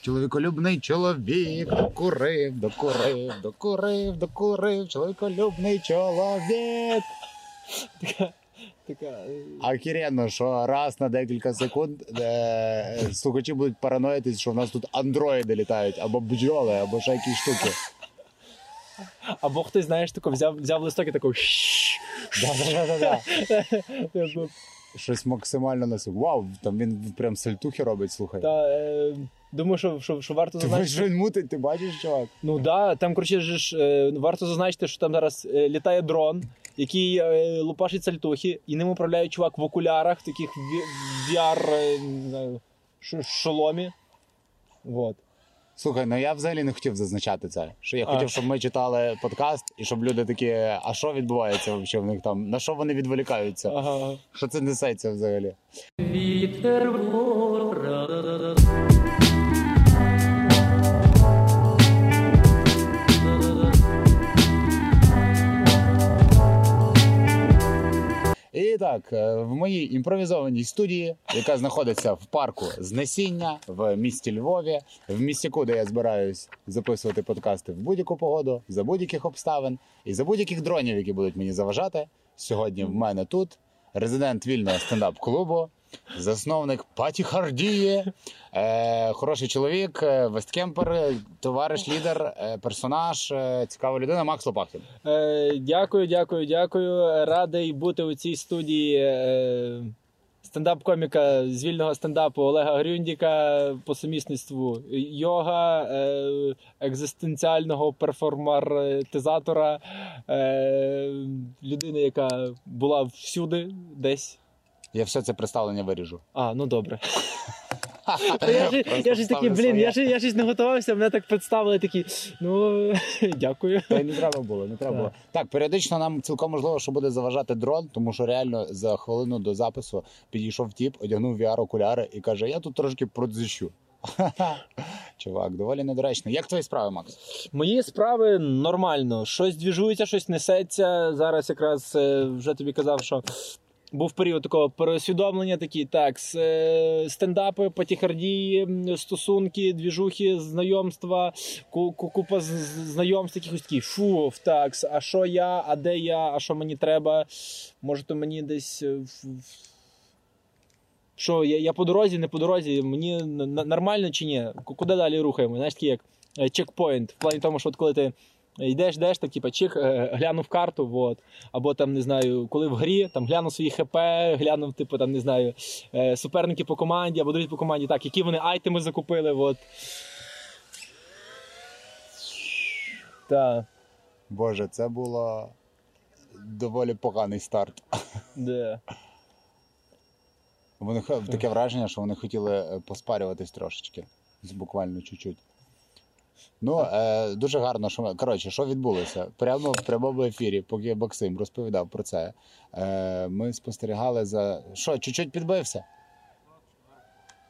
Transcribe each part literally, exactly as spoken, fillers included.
Чоловіколюбний чоловік, докурив, докурив, докурив, докурив, чоловіколюбний чоловік. Така, така... Охеренно, що раз на декілька секунд е- слухачі будуть параноїтись, що в нас тут андроїди літають, або бджоли, або ще якісь штуки. Або хтось, знаєш, тако, взяв, взяв листок і такий... Да-да-да-да-да. Щось максимально нас... Вау, там він прям сальтухи робить, слухай. Та, е, думаю, що, що, що варто зазначити... Ти бачиш, він мутить, ти бачиш, чувак? Ну так, да, там, коротше, ж, е, варто зазначити, що там зараз е, літає дрон, який е, лупашить сальтухи, і ним управляє чувак в окулярах, таких в ві ар, е, не знаю, ш, шоломі. Вот. Слухай, ну я взагалі не хотів зазначати це. Що я а. хотів, щоб ми читали подкаст, і щоб люди такі, а що відбувається взагалі в них там? На що вони відволікаються? Ага. Що це несеться взагалі? Вітер вора. І так, в моїй імпровізованій студії, яка знаходиться в парку Знесіння, в місті Львові, в містяку, де я збираюсь записувати подкасти в будь-яку погоду, за будь-яких обставин і за будь-яких дронів, які будуть мені заважати, сьогодні в мене тут резидент вільного стендап-клубу, засновник Патіхардії, е, хороший чоловік, весткемпер, товариш, лідер, персонаж, цікава людина Макс Лопахтін. Е, дякую, дякую, дякую. Радий бути у цій студії е, стендап-коміка з вільного стендапу Олега Грюндіка, по сумісництву йога, е, екзистенціального перформатизатора, е, людини, яка була всюди, десь. Я все це представлення виріжу. А, ну добре. я ж, я ж такий, блін, я ж, я ж не готувався, мене так представили такі, ну, дякую. Та й не треба було, не треба було. Так, періодично нам цілком можливо, що буде заважати дрон, тому що реально за хвилину до запису підійшов тіп, одягнув ві ар-окуляри і каже, я тут трошки продзищу. Чувак, доволі недоречно. Як твої справи, Макс? Мої справи нормально. Щось двіжується, щось несеться. Зараз якраз вже тобі казав, що... Був період такого переосвідомлення, такі, так, стендапи, Патіхардії, стосунки, двіжухи, знайомства, купа знайомств, якихось такі, фу, так, а що я, а де я, а що мені треба, може то мені десь, що, я, я по дорозі, не по дорозі, мені нормально чи ні, куди далі рухаємо, знаєш, такий як чекпоінт, в плані тому, що от коли ти... Йдеш, йдеш, так, типа, чих, глянув карту, от. Або там, не знаю, коли в грі, там, глянув свої ХП, глянув, типу, там, не знаю, суперники по команді, або друзі по команді, так, які вони айтеми закупили, от. Так. Боже, це було доволі поганий старт. Да. Вони, таке враження, що вони хотіли поспарюватись трошечки, буквально чуть-чуть. Ну, е, дуже гарно, що... Коротше, що відбулося? Прямо в прямому ефірі, поки Максим розповідав про це, е, ми спостерігали за... Що, чуть-чуть підбився?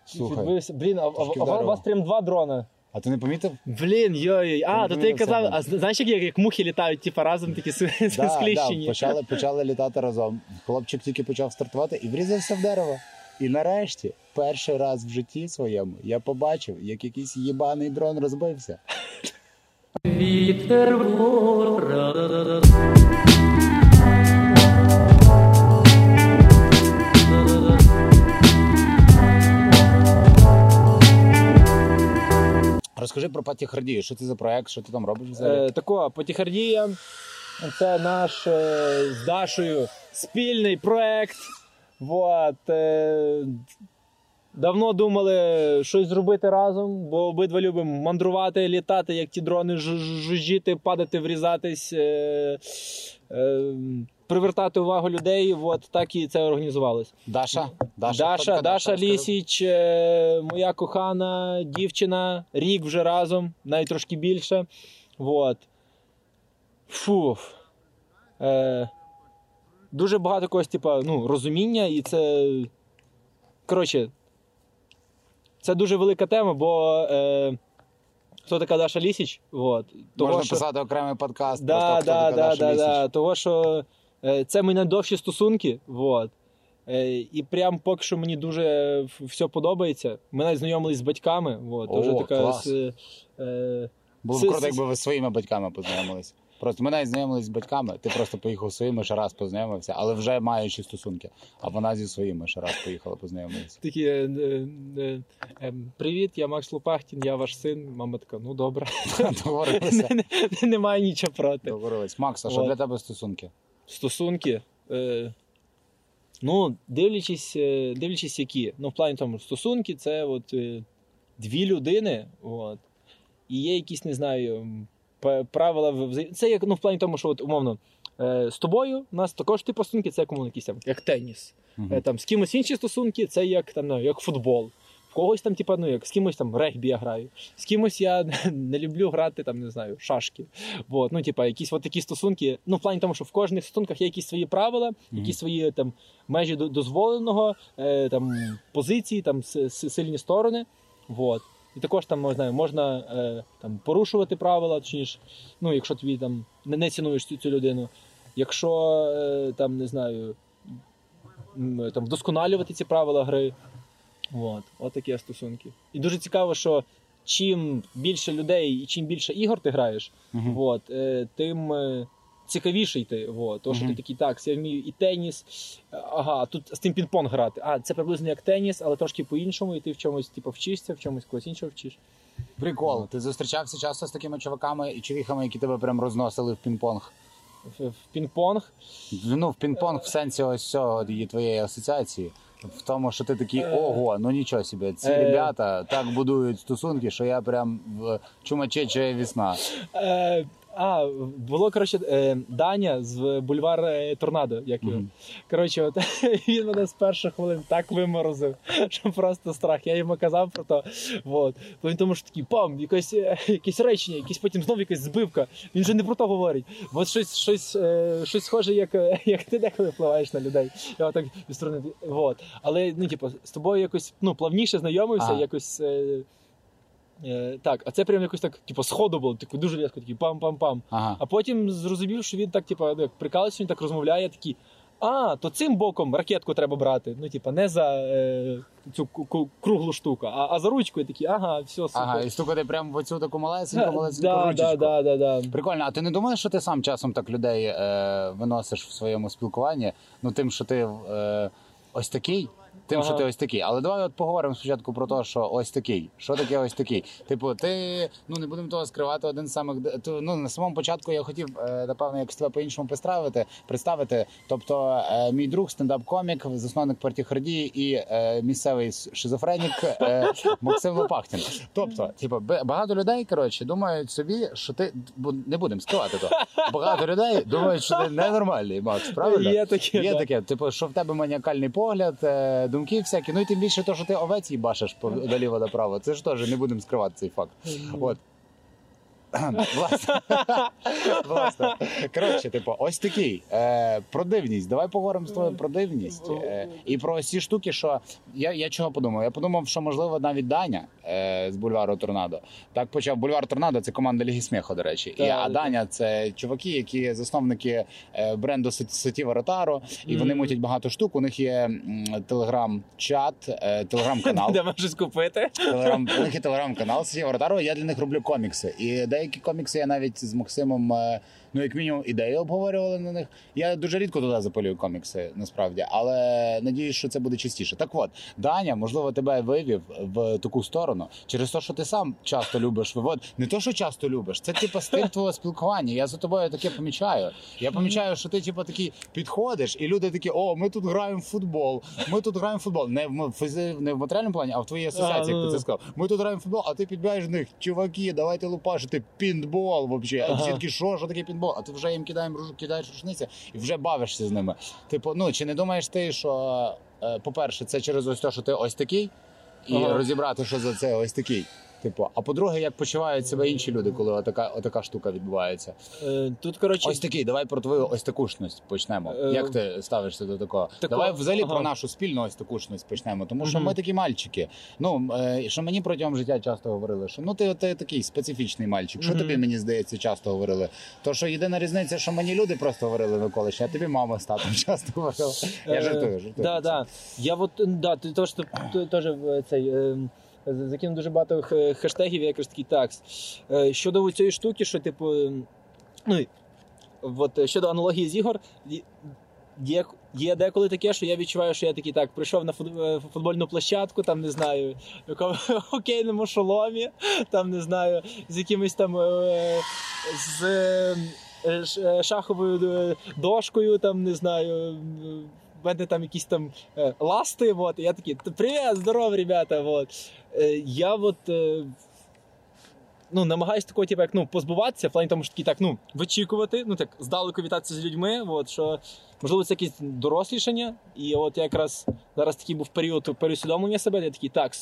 Слухай. Підбився? Блін, а, а, а у вас прям два дрона. А ти не помітив? Блін, йой. А, ти то ти казав, а знаєш, як, як мухи літають, типу, разом такі да, скліщені. Да, почали, почали літати разом. Хлопчик тільки почав стартувати і врізався в дерево. І нарешті, перший раз в житті своєму, я побачив, як якийсь їбаний дрон розбився. Вітер вора. Розкажи про Патіхардію. Що це за проект? Що ти там робиш взагалі? Е, тако, Патіхардія – це наш е, з Дашою спільний проект. Вот. Давно думали щось зробити разом, бо обидва любимо мандрувати, літати, як ті дрони, жужжіти, падати, врізатись, е- е- привертати увагу людей. Вот так і це організувалось. Даша, Даша, Даша, Даша Лісіч, е- моя кохана дівчина, рік вже разом, навіть трошки більше. Вот. Фу. Е- Дуже багато якогось, типа, ну, розуміння, і це, коротше, це дуже велика тема, бо е... хто така Даша Лісіч? От. Того, можна що... писати окремий подкаст, да, просто, да, хто така да, Даша да, Лісіч. Да. Того, що е... це мої найдовші стосунки, от. І прям поки що мені дуже все подобається. Ми навіть знайомились з батьками. От, О, така, клас. С, е, Було б круто, якби ви своїми батьками познайомились. Просто ми навіть знайомились з батьками, ти просто поїхав своїми, ще раз познайомився, але вже маючи стосунки. А вона зі своїми ще раз поїхала познайомитися. Такі, е, е, е, привіт, я Макс Лопахтін, я ваш син. Мама така, ну добре. Договорилися. Немає нічого проти. Договорились. Макс, а що для тебе стосунки? Стосунки? Е, ну, дивлячись, дивлячись які. Ну, в плані тому, стосунки – це от, е, дві людини, от, і є якісь, не знаю, правила взаємодії. Це як, ну, в плані тому, що от, умовно, е, з тобою у нас також типу стосунки, це як, умовно, якісь, там, як теніс. Uh-huh. Е, там, з кимось інші стосунки, це як, там, ну, як футбол. В когось там, типу, ну, як, з кимось там регбі я граю, з кимось я не люблю грати, там, не знаю, шашки. От, ну, типу, якісь от такі стосунки. Ну, в плані тому, що в кожних стосунках є якісь свої правила, uh-huh. якісь свої там межі дозволеного, е, там, позиції, там, сильні сторони. От. І також там, знаю, можна е, там, порушувати правила, точніше, ну, якщо тобі там, не, не цінуєш цю, цю людину. Якщо е, там, не знаю, там, вдосконалювати ці правила гри. От, от такі стосунки. І дуже цікаво, що чим більше людей і чим більше ігор ти граєш, uh-huh. от, е, тим е, цікавіший ти. От, тому що uh-huh. ти такий, так, я вмію і теніс, ага, тут з тим пінг-понг грати. А, це приблизно як теніс, але трошки по-іншому, і ти в чомусь типу, вчишся, в чомусь когось іншого вчиш. Прикол, ти зустрічався часто з такими чуваками і чувіхами, які тебе прям розносили в пінг-понг? В, в пінг-понг? Ну, в пінг-понг в сенсі ось цього твоєї асоціації. В тому, що ти такий, ого, ну нічого собі, ці е... ребята так будують стосунки, що я прям в чумачечая весна. Е... А, було, коротше, Даня з бульвар Торнадо, як його. Mm-hmm. Коротше, от, він мене з перших хвилин так виморозив, що просто страх. Я йому казав про то. От. Тому що такий, пам, якесь, якесь речення, якісь потім знову якась збивка. Він же не про то говорить. От щось, щось, щось схоже, як, як ти деколи впливаєш на людей. Я отак зі сторони. От. Але, ну, типу, з тобою якось, ну, плавніше знайомився, а. якось... Е, так, а це прям якось так, типу, сходу було, таку, дуже різко, такий пам-пам-пам. Ага. А потім зрозумів, що він так, типу, як прикалився, він так розмовляє, такий, а, то цим боком ракетку треба брати. Ну, типу, не за е, цю к- к- круглу штуку, а, а за ручку. І такий, ага, все, супер. Ага, і стукати прямо в оцю таку малесеньку-малесеньку да, ручечку. Да, да, да, да. Прикольно. А ти не думаєш, що ти сам часом так людей е, виносиш в своєму спілкуванні? Ну, тим, що ти е, ось такий? Тим, ага. що ти ось такий. Але давай от поговоримо спочатку про те, що ось такий. Що таке ось такий? Типу, ти, ну не будемо того скривати, один з самих... Ну, на самому початку я хотів, напевно, якось тебе по-іншому представити, представити. Тобто, мій друг, стендап-комік, засновник Патіхардії і місцевий шизофренік Максим Лопахтін. Тобто, типу, багато людей, коротше, думають собі, що ти... Не будемо скривати то. Багато людей думають, що ти ненормальний, Макс, правильно? Є таке. Є таке. Типу, що в тебе маніакальний погляд, думки всякі, ну і тим більше то, що ти овець їбашиш доліво направо, це ж теж не будемо скривати цей факт. От. Власне. Власне. Коротше, типу, ось такий. Е, про дивність. Давай поговоримо з тобою про дивність. Е, і про ці штуки, що... Я, я чого подумав? Я подумав, що, можливо, навіть Даня е, з бульвару Торнадо. Так почав. Бульвар Торнадо – це команда Ліги Сміху, до речі. І, а Даня – це чуваки, які засновники бренду сетів Аратаро. І вони мутять багато штук. У них є телеграм-чат, е, телеграм-канал. Де можеш купити. Телеграм, у них є телеграм-канал сетів Аратаро. Я для них роблю комікси. І деякі комікси я навіть з Максимом, ну як мінімум, ідеї обговорювали на них. Я дуже рідко туди запалюю комікси, насправді, але надіюсь, що це буде частіше. Так от, Даня, можливо, тебе вивів в таку сторону через те, що ти сам часто любиш вивод. Не то, що часто любиш, це типу стиль твого спілкування. Я за тобою таке помічаю. Я помічаю, що ти типу такий підходиш, і люди такі: о, ми тут граємо в футбол. Ми тут граємо в футбол. Не в фізи... не в матеріальному плані, а в твоїй асоціації, як ти це сказав. Ми тут граємо в футбол, а ти підбігаєш до них. Чуваки, давайте лупашити. Пінбол вообще. Ага. А всі такі, що, що таке пінбол? А ти вже їм кидаємо, кидаєш рушниці і вже бавишся з ними. Типу, ну, чи не думаєш ти, що, по-перше, це через ось те, що ти ось такий, і ага. розібрати, що за це ось такий. Типу, а по-друге, як почувають себе інші люди, коли отака, отака штука відбувається? Е, тут, коротше... Ось такий, давай про твою ось такушність почнемо. Е... Як ти ставишся до такого? Тако... Давай взагалі ага. про нашу спільну ось такушність почнемо, тому що mm-hmm. ми такі мальчики. Ну, е, що мені протягом життя часто говорили, що ну ти, ти такий специфічний мальчик. Що mm-hmm. тобі, мені здається, часто говорили? То, що єдина різниця, що мені люди просто говорили навколишні, а тобі мама з татом часто говорила. Е... Я жартую, жартую. Да, да. Я от, да, ти теж, теж цей... Закинув дуже багато хештегів, якраз такий такс. Щодо цієї штуки, що, типу, ну, от, щодо аналогії з ігор, є, є деколи таке, що я відчуваю, що я такий, так, прийшов на футбольну площадку, там, не знаю, в якомусь хокейному шоломі, там, не знаю, з якимось там, з шаховою дошкою, там, не знаю, в мене там якісь там ласти, вот, і я такий, привіт, здорово, ребята, вот. Я от, ну, намагаюсь такого, типу, як, ну, позбуватися, в плані тому, що такі, так, ну, вичікувати, ну, так, здалеку вітатися з людьми, от, що, можливо, це якесь дорослішання, і от я якраз зараз такий був період переусвідомлення себе, я такий, так,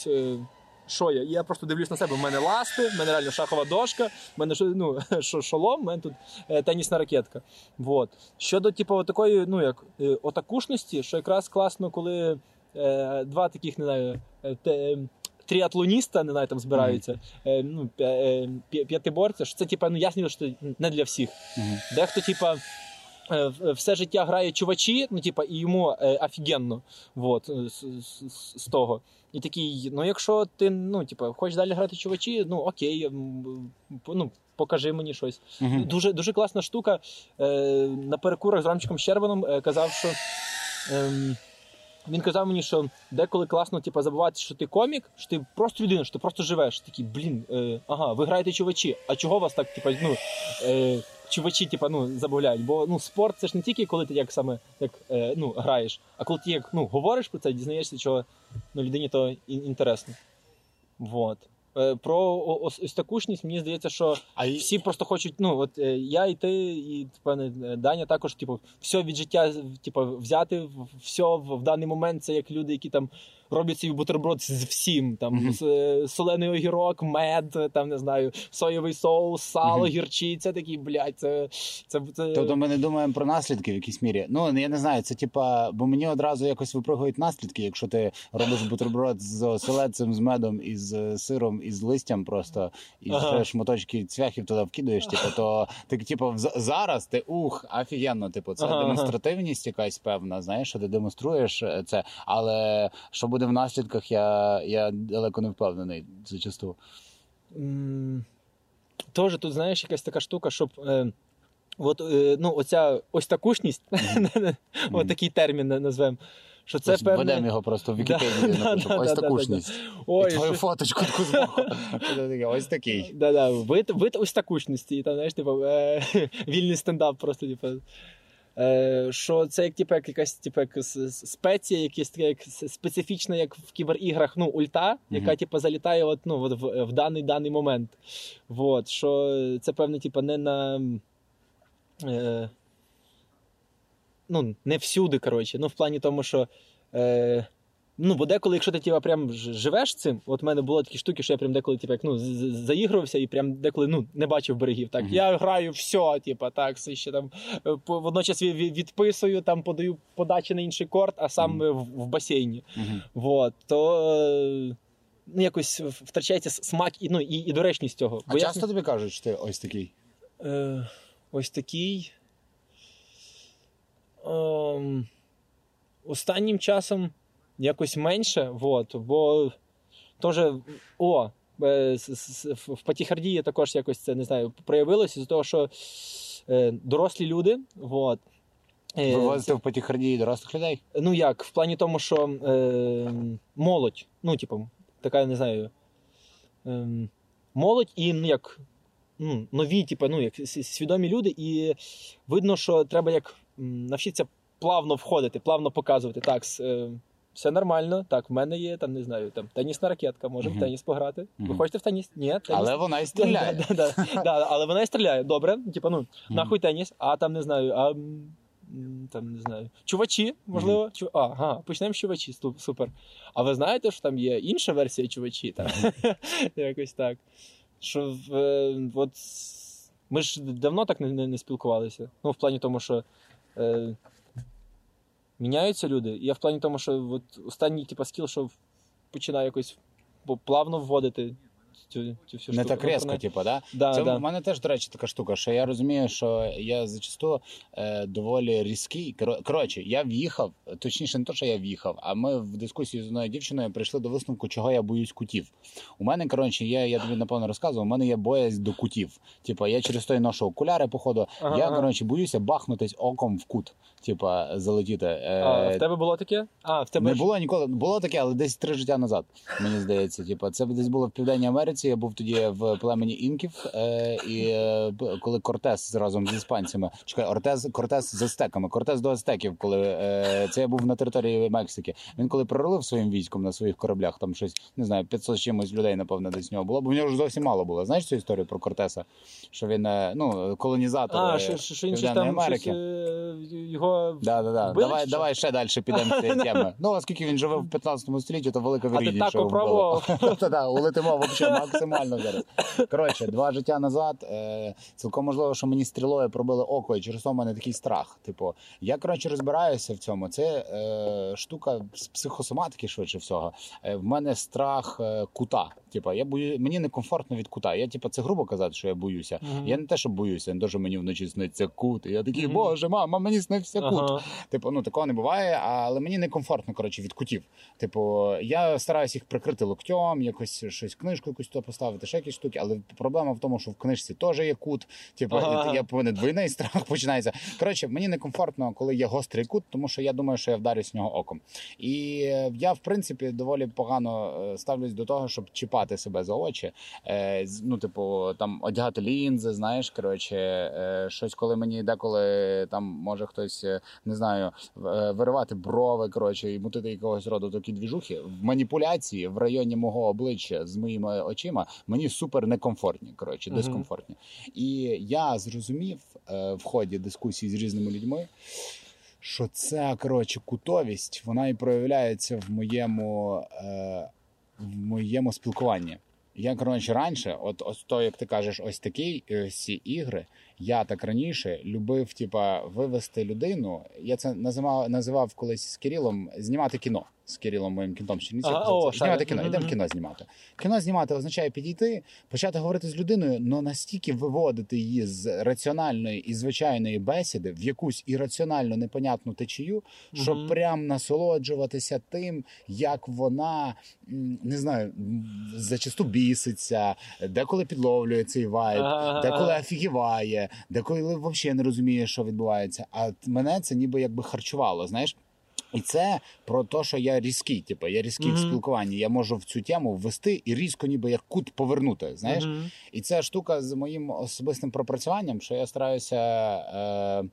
що я, я просто дивлюсь на себе, в мене ласти, в мене реально шахова дошка, в мене, ну, шолом, в мене тут тенісна ракетка. Вот. Щодо, типу, такої, ну, як, отакушності, що якраз класно, коли е, два таких, не знаю, те, тріатлоніста, не знаю, там збираються, mm-hmm. е, ну, е, п'я, п'ятиборця, що це, типу, ну, ясно, що не для всіх. Mm-hmm. Дехто, типу, все життя грає чувачі, ну, типа, і йому е, офігенно, вот, з, з, з того. І такий, ну, якщо ти, ну, типа, хочеш далі грати чувачі, ну, окей, ну, покажи мені щось. Угу. Дуже, дуже класна штука. Е, на перекурах з Рамчиком Щербаном е, казав, що... Е, Він казав мені, що деколи класно типу, забувати, що ти комік, що ти просто людина, що ти просто живеш. Такий, блін, е, ага, ви граєте чувачі, а чого вас так, типу, ну, е, чувачі, типу, ну, забавляють? Бо, ну, спорт, це ж не тільки коли ти як саме, як, е, ну, граєш, а коли ти, як, ну, говориш про це, дізнаєшся, чого, ну, людині то інтересно. Вот. Про ось, ось такушність, мені здається, що а всі і... просто хочуть, ну, от я і ти, і певне Даня також, типу, все від життя, типу, взяти, все в, в даний момент, це як люди, які там роблять свій бутерброд з всім, там, mm-hmm. солений огірок, мед, там, не знаю, соєвий соус, сало, mm-hmm. гірчиця, такі, блядь, це, це, це... Тобто ми не думаємо про наслідки в якійсь мірі. Ну, я не знаю, це, типа, бо мені одразу якось випригують наслідки, якщо ти робиш бутерброд з селедцем, з медом і з сиром, із листям просто, і ага. шматочки цвяхів туди вкидаєш, типу, то ти, типу, зараз ти, ух, офігенно, типу, це ага. демонстративність якась певна, знаєш, що ти демонструєш це, але що буде в наслідках, я, я далеко не впевнений зачасту. Mm, Тож тут, знаєш, якась така штука, щоб е, от, е, ну, оця ось такушність, mm-hmm. от такий термін назвемо, що це певне... Введемо його просто в Вікіпедії, напишу, ось такушність. І твою фоточку таку збоку. Ось такий. Вид ось такушності. І там, знаєш, вільний стендап просто, типу... Що це як, типу, як якась типу, як спеція, якась як, специфічна, як в кіберіграх, ну, ульта, mm-hmm. яка типу, залітає от, ну, от, в, в даний даний момент. От, що це, певно, типу, не на... Е, ну, не всюди, коротше. Ну, в плані тому, що... Е, ну, бо деколи, якщо ти типу, прям живеш цим, от в мене були такі штуки, що я прям деколи типу, як, ну, заігрувався і прям деколи ну, не бачив берегів. Так, mm-hmm. я граю все, типу, так, все ще там водночас відписую, там подаю подачі на інший корт, а сам mm-hmm. в, в басейні. Mm-hmm. Вот, то ну, якось втрачається смак і, ну, і, і доречність цього. А бо часто я... тобі кажуть, що ти ось такий? Е, ось такий. Е, останнім часом якось менше, вот, бо теж, о, в Патіхардії також якось це, не знаю, проявилося з того, що дорослі люди, вот. Ви возите в Патіхардії дорослих людей? Ну як, в плані тому, що е, молодь, ну, типу, така, не знаю, е, молодь і, ну, як, нові, типу, ну, як свідомі люди, і видно, що треба як навчитися плавно входити, плавно показувати, так, е, все нормально, так, в мене є, там, не знаю, там, тенісна ракетка, можемо uh-huh. в теніс пограти. Uh-huh. Ви хочете в теніс? Ні, теніс. Але вона і стріляє. Да, да, да, да, але вона і стріляє, добре, типу, ну, uh-huh. нахуй теніс, а там, не знаю, а там, не знаю, чувачі, можливо. Mm-hmm. Чу... Ага, почнемо з чувачі, супер. А ви знаєте, що там є інша версія чувачі? Там? Mm-hmm. Якось так. Що в, е, от... Ми ж давно так не, не, не спілкувалися. Ну, в плані тому, що е, міняються люди. І я в плані тому, що от, останній типу, скіл, що починає якось плавно вводити цю, цю всю не штуку. Так різко, ну, типу, да? Да, це да. В мене теж, до речі, така штука, що я розумію, що я зачасту е, доволі різкий. Коротше, я в'їхав, точніше не то, що я в'їхав, а ми в дискусії з одною дівчиною прийшли до висновку, чого я боюсь кутів. У мене, коротше, я, я тобі, напевно, розказував, у мене є боязнь до кутів. Типа, я через той ношу окуляри, походу, ага, я, коротше, боюся бахнутись оком в кут. Типа, залетіти. Е, а в тебе було таке? А, в тебе не було ніколи. Було таке, але десь три життя назад, мені здається. Типа, це десь було в Південній Америці. Я був тоді в племені інків, е, і е, коли Кортес разом з іспанцями, чекай, Ортес, Кортес з астеками, Кортес до астеків, коли е, це я був на території Мексики. Він коли проролив своїм військом на своїх кораблях, там щось, не знаю, п'ятсот чимось людей, напевно, десь нього було, бо в нього ж зовсім мало було. Знаєш цю історію про Кортеса? Що він, е, ну, колонізатор а, що, що Південної Америки. Щось, е, його... Да, да, да. Вбили, давай, давай ще далі підемо цієї теми. Ну, оскільки він живе в п'ятнадцятому столітті, то велика вірогідність, що його вбили. Та-да, улетимо взагалі. Максимально зараз. Коротше, два життя назад, е, цілком можливо, що мені стрілою пробили око, і через то в мене такий страх. Типу, я, коротше, розбираюся в цьому. Це е, штука з психосоматики, швидше всього. Е, в мене страх е, кута. Типу, я бою... Мені некомфортно від кута. Я, типу, це грубо казати, що я боюся. Mm-hmm. Я не те, що боюся, не дуже мені вночі сниться кут. І я такий, mm-hmm. боже, мама, мені сниться кут. Uh-huh. Типу, ну, такого не буває, але мені некомфортно, коротше, від кутів. Типу, я стараюсь їх прикрити локтем, якось щось книжку якусь то поставити, ще якісь штуки, але проблема в тому, що в книжці теж є кут, типу, ага. я повинен двійний страх починається. Коротше, мені некомфортно, коли є гострий кут, тому що я думаю, що я вдарюсь в нього оком. І я, в принципі, доволі погано ставлюсь до того, щоб чіпати себе за очі. Е, ну, типу, там, одягати лінзи, знаєш, коротше, е, щось, коли мені деколи, там, може хтось, не знаю, виривати брови, коротше, і мутити якогось роду такі двіжухи. В маніпуляції в районі мого обличчя з моїми очима, мені супер некомфортні, коротше, uh-huh. дискомфортні. І я зрозумів е, в ході дискусій з різними людьми, що ця, коротше, кутовість, вона і проявляється в моєму, е, в моєму спілкуванні. Я, коротше, раніше, от, от то, як ти кажеш, ось такі ці ігри, я так раніше любив, типа, вивести людину, я це називав, називав колись з Кирилом, знімати кіно. З Кирилом, моїм кінтом з Чернівців. Ага, знімати кіно, mm-hmm. йдемо кіно знімати. Кіно знімати означає підійти, почати говорити з людиною, але настільки виводити її з раціональної і звичайної бесіди в якусь ірраціонально непонятну течію, mm-hmm. щоб прям насолоджуватися тим, як вона, не знаю, зачасту біситься, деколи підловлює цей вайб, ah. деколи офігіває, деколи взагалі не розуміє, що відбувається. А мене це ніби якби харчувало, знаєш? І це про те, що я різкий, типу, я різкий mm-hmm. в спілкуванні, я можу в цю тему ввести і різко ніби як кут повернути, знаєш? Mm-hmm. І ця штука з моїм особистим пропрацюванням, що я стараюся е-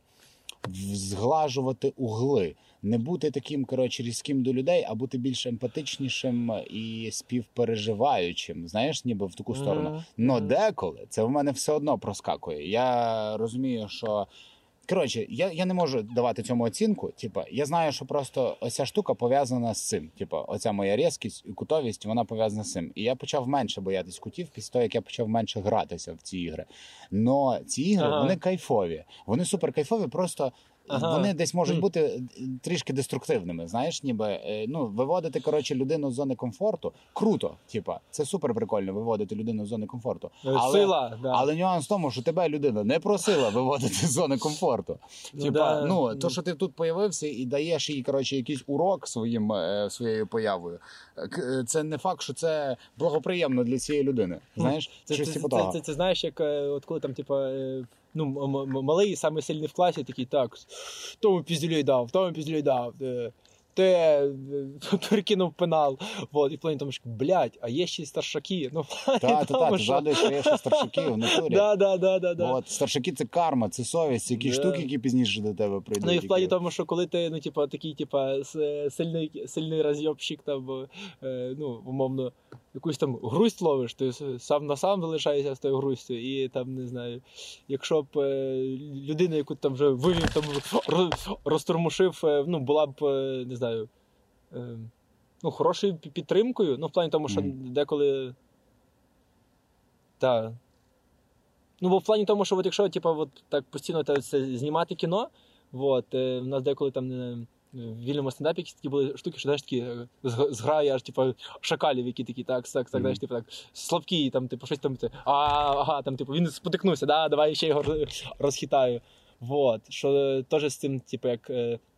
зглажувати угли, не бути таким, коротше, різким до людей, а бути більш емпатичнішим і співпереживаючим, знаєш, ніби в таку сторону. Mm-hmm. Но деколи це в мене все одно проскакує. Я розумію, що коротше, я, я не можу давати цьому оцінку. Типа, я знаю, що просто оця штука пов'язана з цим. Типа, оця моя різкість і кутовість, вона пов'язана з цим. І я почав менше боятись кутів після того, як я почав менше гратися в ці ігри. Но ці ігри, ага. вони кайфові. Вони супер кайфові, просто ага. вони десь можуть бути трішки деструктивними, знаєш, ніби, ну, виводити, коротше, людину з зони комфорту, круто, типа, це супер прикольно виводити людину з зони комфорту. Але, Сила, да. але нюанс в тому, що тебе людина не просила виводити з зони комфорту. Типа, да. ну, то, що ти тут появився і даєш їй, коротше, якийсь урок своїм, своєю появою, це не факт, що це благоприємно для цієї людини, знаєш, це, щось типу того. Це, це, це, знаєш, як, от коли там, типа, ну, м- м- малий, саме сильний в класі, такий, так, тому піздюлей дав, тому піздюлей дав, ти перекинув пенал. Вот. І в плані тому, що, блядь, а є ще й старшаки. Ну, та, та, та, ти згадуєш, що є ще старшаки в натурі. Да, да, да, да, да. От, старшаки – це карма, це совість, які да. штуки, які пізніше до тебе прийдуть. Ну, і в плані тому, що коли ти, ну, типа, такий, типа, сильний, сильний роз'єбщик, там, ну, умовно, якусь там грусть ловиш, ти сам на сам залишаєшся з тою грустю, і там, не знаю, якщо б людина, яку там вже вивів, там розтормушив, ну, була б, не знаю, ну, хорошою підтримкою, ну, в плані тому, що mm. деколи, так, ну, бо в плані тому, що от якщо, типа, от так постійно та, це, знімати кіно, от, е, в нас деколи там, не в вільному стендапі якісь такі були штуки, що, знаєш, такі зграї аж, типу, шакалів, які такі, так, так, так, mm-hmm. знаєш, типу, так, слабкі, там, типу, щось там, а, ага, там, типу, він спотикнувся, да, давай ще його розхитаю. Вот, що теж з цим, типу, як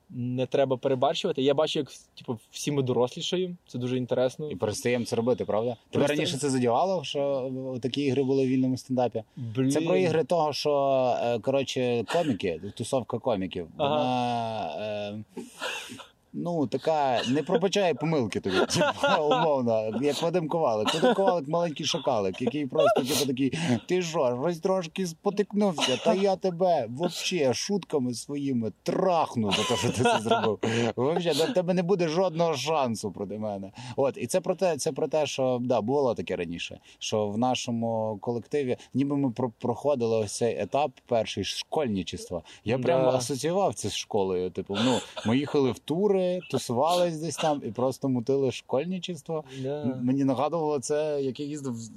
не треба перебарщувати. Я бачу, як, типу, всі ми дорослішаємо, це дуже інтересно. І перестаємо це робити, правда? Тебе раніше це задівало, що такі ігри були в вільному стендапі? Блін. Це про ігри того, що, коротше, коміки, тусовка коміків, ага. вона, е, ну, така, не пробачає помилки тобі, умовно, як Вадим Ковалик. Вадим Ковалик – маленький шакалик, який просто, типу, такий, ти що, ось трошки спотикнувся, та я тебе, взагалі, шутками своїми трахну за те, що ти це зробив. Взагалі, до тебе не буде жодного шансу проти мене. От, і це про те, це про те, що, да, було таке раніше, що в нашому колективі, ніби ми проходили ось цей етап перший, школьничества. Я прямо да. асоціював це з школою, типу, ну, ми їхали в тури, тусувались десь там і просто мутили школьничество. Yeah. Мені нагадувало це, як я їздив з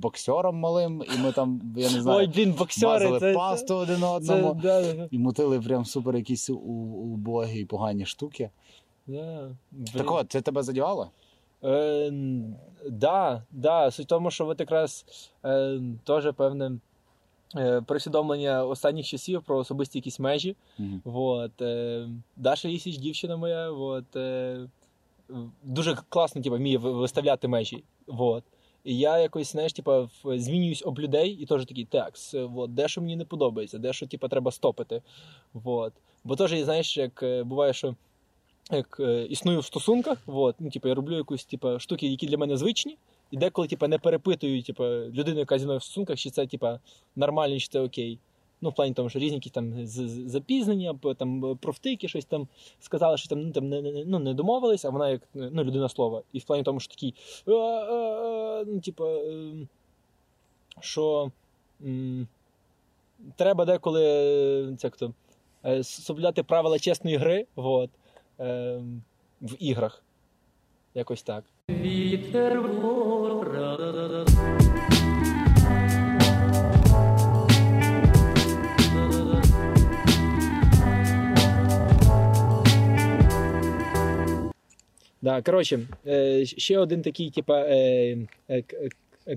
боксером малим, і ми там, я не знаю, Ой, блін, боксери, мазали це, пасту це, один одному, це, да, і мутили прям супер якісь убогі і погані штуки. Yeah. Так от, це тебе задівало? Е, да, да. Суть в тому, що от якраз е, теж певне пересвідомлення останніх часів про особисті якісь межі. Mm-hmm. Вот. Даша Лісіч, дівчина моя, вот. Дуже класно типу, вміє виставляти межі. Вот. І я якось, знаєш, типу, змінююсь об людей і теж такий, так, вот, де що мені не подобається, де що типу, треба стопити. Вот. Бо теж, знаєш, як буває, що як існую в стосунках, вот. Ну, типу, я роблю якусь типу, штуки, які для мене звичні, і деколи типу, не перепитую типу, людину, яка зі мною в стосунках, чи це типу, нормально, чи це окей. Ну, в плані тому, що різні якісь там запізнення, там, профтики, щось там сказали, що там, ну, там, не, ну, не домовились, а вона як ну, людина слова. І в плані тому, що такий, ну, типу, що м- треба деколи соблюдати правила чесної гри вот, е- в іграх. Якось так. Вітер вора. Да, коротше, ще один такий, типа,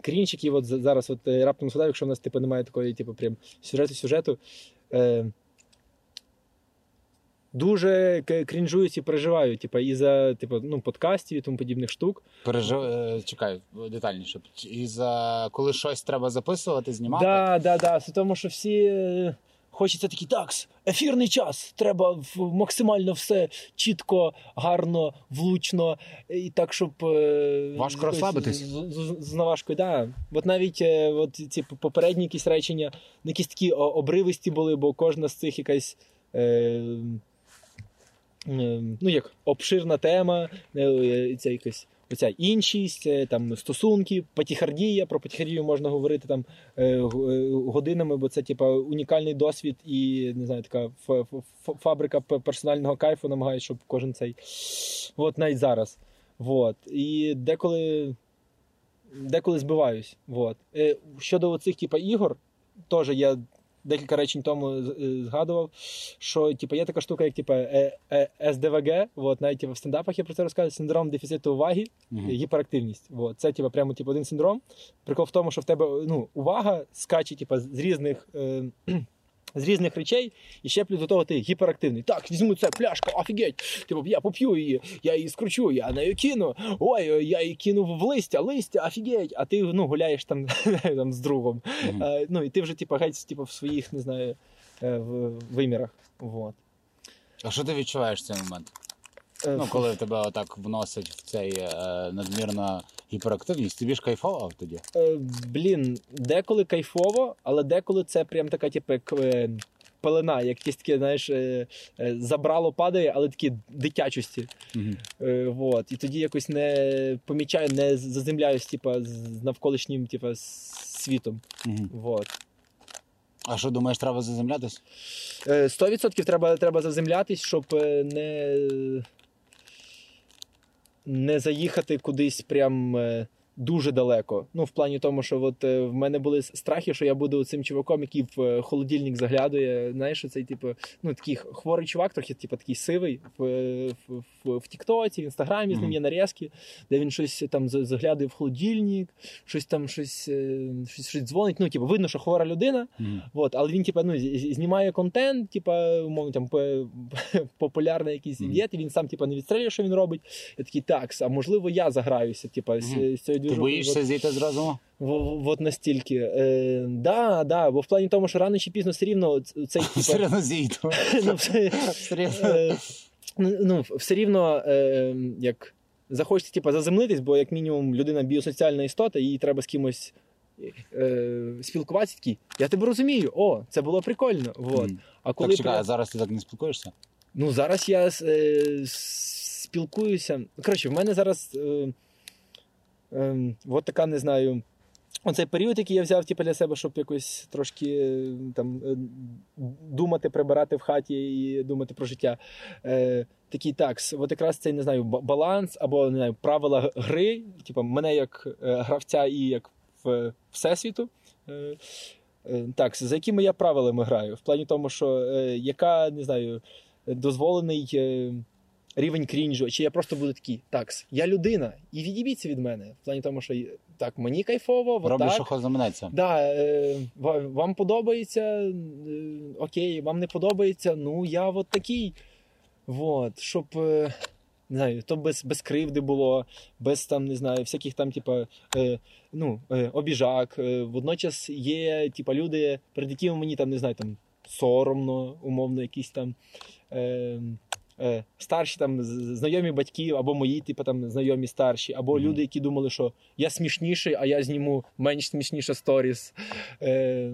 крінчик, і от зараз от раптом згадав, якщо в нас типу немає такої, типу, прям сюжету-сюжету. Дуже крінжують і переживають, типу, і за типу, ну, подкастів і тому подібних штук. Пережив... Чекаю, детальніше. І за коли щось треба записувати, знімати? Так, да, да, да. Тому що всі хочеться такі, так, ефірний час, треба максимально все чітко, гарно, влучно, і так, щоб... Важко розслабитись. З наважкою, так. Да. От навіть от, ці попередні якісь речення, якісь такі обривисті були, бо кожна з цих якась... Е, е, ну, як обширна тема, е, ця якась оця іншість, е, там стосунки, патіхардія. Про патіхардію можна говорити там е, годинами, бо це типа унікальний досвід і не знаю, така фабрика персонального кайфу намагається, щоб кожен цей от навіть зараз. От. І деколи, деколи збиваюсь. От. Е, щодо оцих типа ігор, теж я. Декілька речень тому згадував, що типу, є така штука, як типу, ес де ве ге, от, навіть типу, в стендапах я про це розказую, синдром дефіциту уваги, mm-hmm. гіперактивність. От, це типу, прямо типу, один синдром. Прикол в тому, що в тебе ну, увага скаче типу, з різних... Е- з різних речей, і ще плюс до того ти гіперактивний. Так, візьму це, пляшка, офігеть, типу, я поп'ю її, я її скручу, я на її кину, ой, я її кину в листя, листя, офігеть, а ти, ну, гуляєш там, там з другом. Mm-hmm. А, ну, і ти вже, типу, геть, типу, в своїх, не знаю, в вимірах, вот. А що ти відчуваєш в цей момент? Е, ну, коли тебе отак вносять в цей е, надмірна гіперактивність, тобі ж кайфово тоді? Е, блін, деколи кайфово, але деколи це прям така, типу, пелена, як якісь таке, знаєш, забрало, падає, але такі дитячості. Mm-hmm. Вот. І тоді якось не помічаю, не заземляюсь типа, з навколишнім типа, світом. Mm-hmm. Вот. А що, думаєш, треба заземлятись? сто відсотків треба, треба заземлятись, щоб не, не заїхати кудись прям дуже далеко. Ну, в плані тому, що от в мене були страхи, що я буду цим чуваком, який в холодильник заглядує. Знаєш, цей типу, ну, такий хворий чувак, трохи типу, такий сивий, в, в, в, в Тіктоці, в Інстаграмі, з ним є нарізки, де він щось там заглядує в холодильник, щось там щось, щось, щось дзвонить. Ну, типу, видно, що хвора людина, mm. от, але він типу, ну, знімає контент, типу, умовно, там популярний якийсь mm. дієт, і він сам типу, не відстрілює, що він робить. Я такий, так, а можливо, я заграюся типу, mm. з, з цією. Ти боїшся зійти з розуму? От настільки. Е, да, да, бо в плані тому, що рано чи пізно все рівно цей... Все рівно зійду. Ну, все рівно, як захочеться, типу, заземлитись, бо як мінімум людина біосоціальна істота, їй треба з кимось спілкуватися, такий, я тебе розумію, о, це було прикольно. Так, чекай, а зараз ти так не спілкуєшся? Ну, зараз я спілкуюся... Коротше, в мене зараз... Ем, от така, не знаю, оцей період, який я взяв типу, для себе, щоб якось трошки там, думати, прибирати в хаті і думати про життя. Е, такий так, от якраз цей, не знаю, баланс або не знаю, правила гри, типу, мене як гравця і як в всесвіту. Е, е, так, за якими я правилами граю? В плані тому, що е, яка, не знаю, дозволений... Е, рівень крінжу, чи я просто буду такий, так, я людина, і відібіться від мене. В плані тому, що так, мені кайфово, роблю, так, що хоч заманеться. Да, е, вам подобається, е, окей, вам не подобається, ну я от такий. Вот, щоб, е, не знаю, то без, без кривди було, без там, не знаю, всяких там, типа, е, ну, е, обіжак. Е, водночас є, типа, люди, перед якими мені там, не знаю, там, соромно, умовно, якісь там... Е, старші там знайомі батьків, або мої типу, там, знайомі старші, або mm-hmm. люди, які думали, що я смішніший, а я зніму менш смішніше сторіс. Е,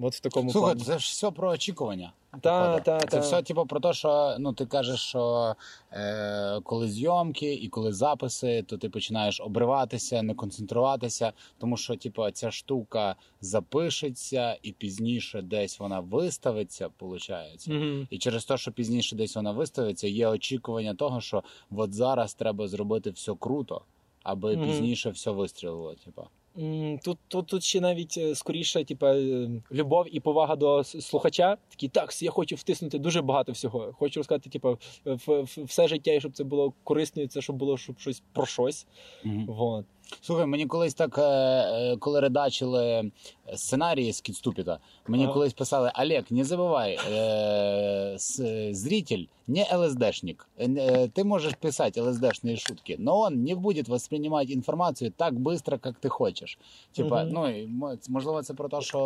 от в такому Слухай, плані. Це ж все про очікування. Та, та, це та. Все типу, про те, що ну, ти кажеш, що е, коли зйомки і коли записи, то ти починаєш обриватися, не концентруватися, тому що типу, ця штука запишеться і пізніше десь вона виставиться, виходить. Mm-hmm. І через те, що пізніше десь вона виставиться, є очікування того, що от зараз треба зробити все круто, аби mm-hmm. пізніше все вистрілило. Типу. Тут, тут, тут ще навіть скоріше типу, любов і повага до слухача. Такий, так, я хочу втиснути дуже багато всього. Хочу розказати типу, в, в, все життя, і щоб це було корисно, і це щоб було щоб щось про щось. Mm-hmm. Вот. Слухай, мені колись так, коли редачили сценарії з Кідступіта, мені ага. колись писали, Олег, не забувай, зритель не ЛСДшник, ти можеш писати ЛСДшні шутки, но он не буде воспринимать інформацію так швидко, як ти хочеш. Типа, угу. ну, можливо, це про те, що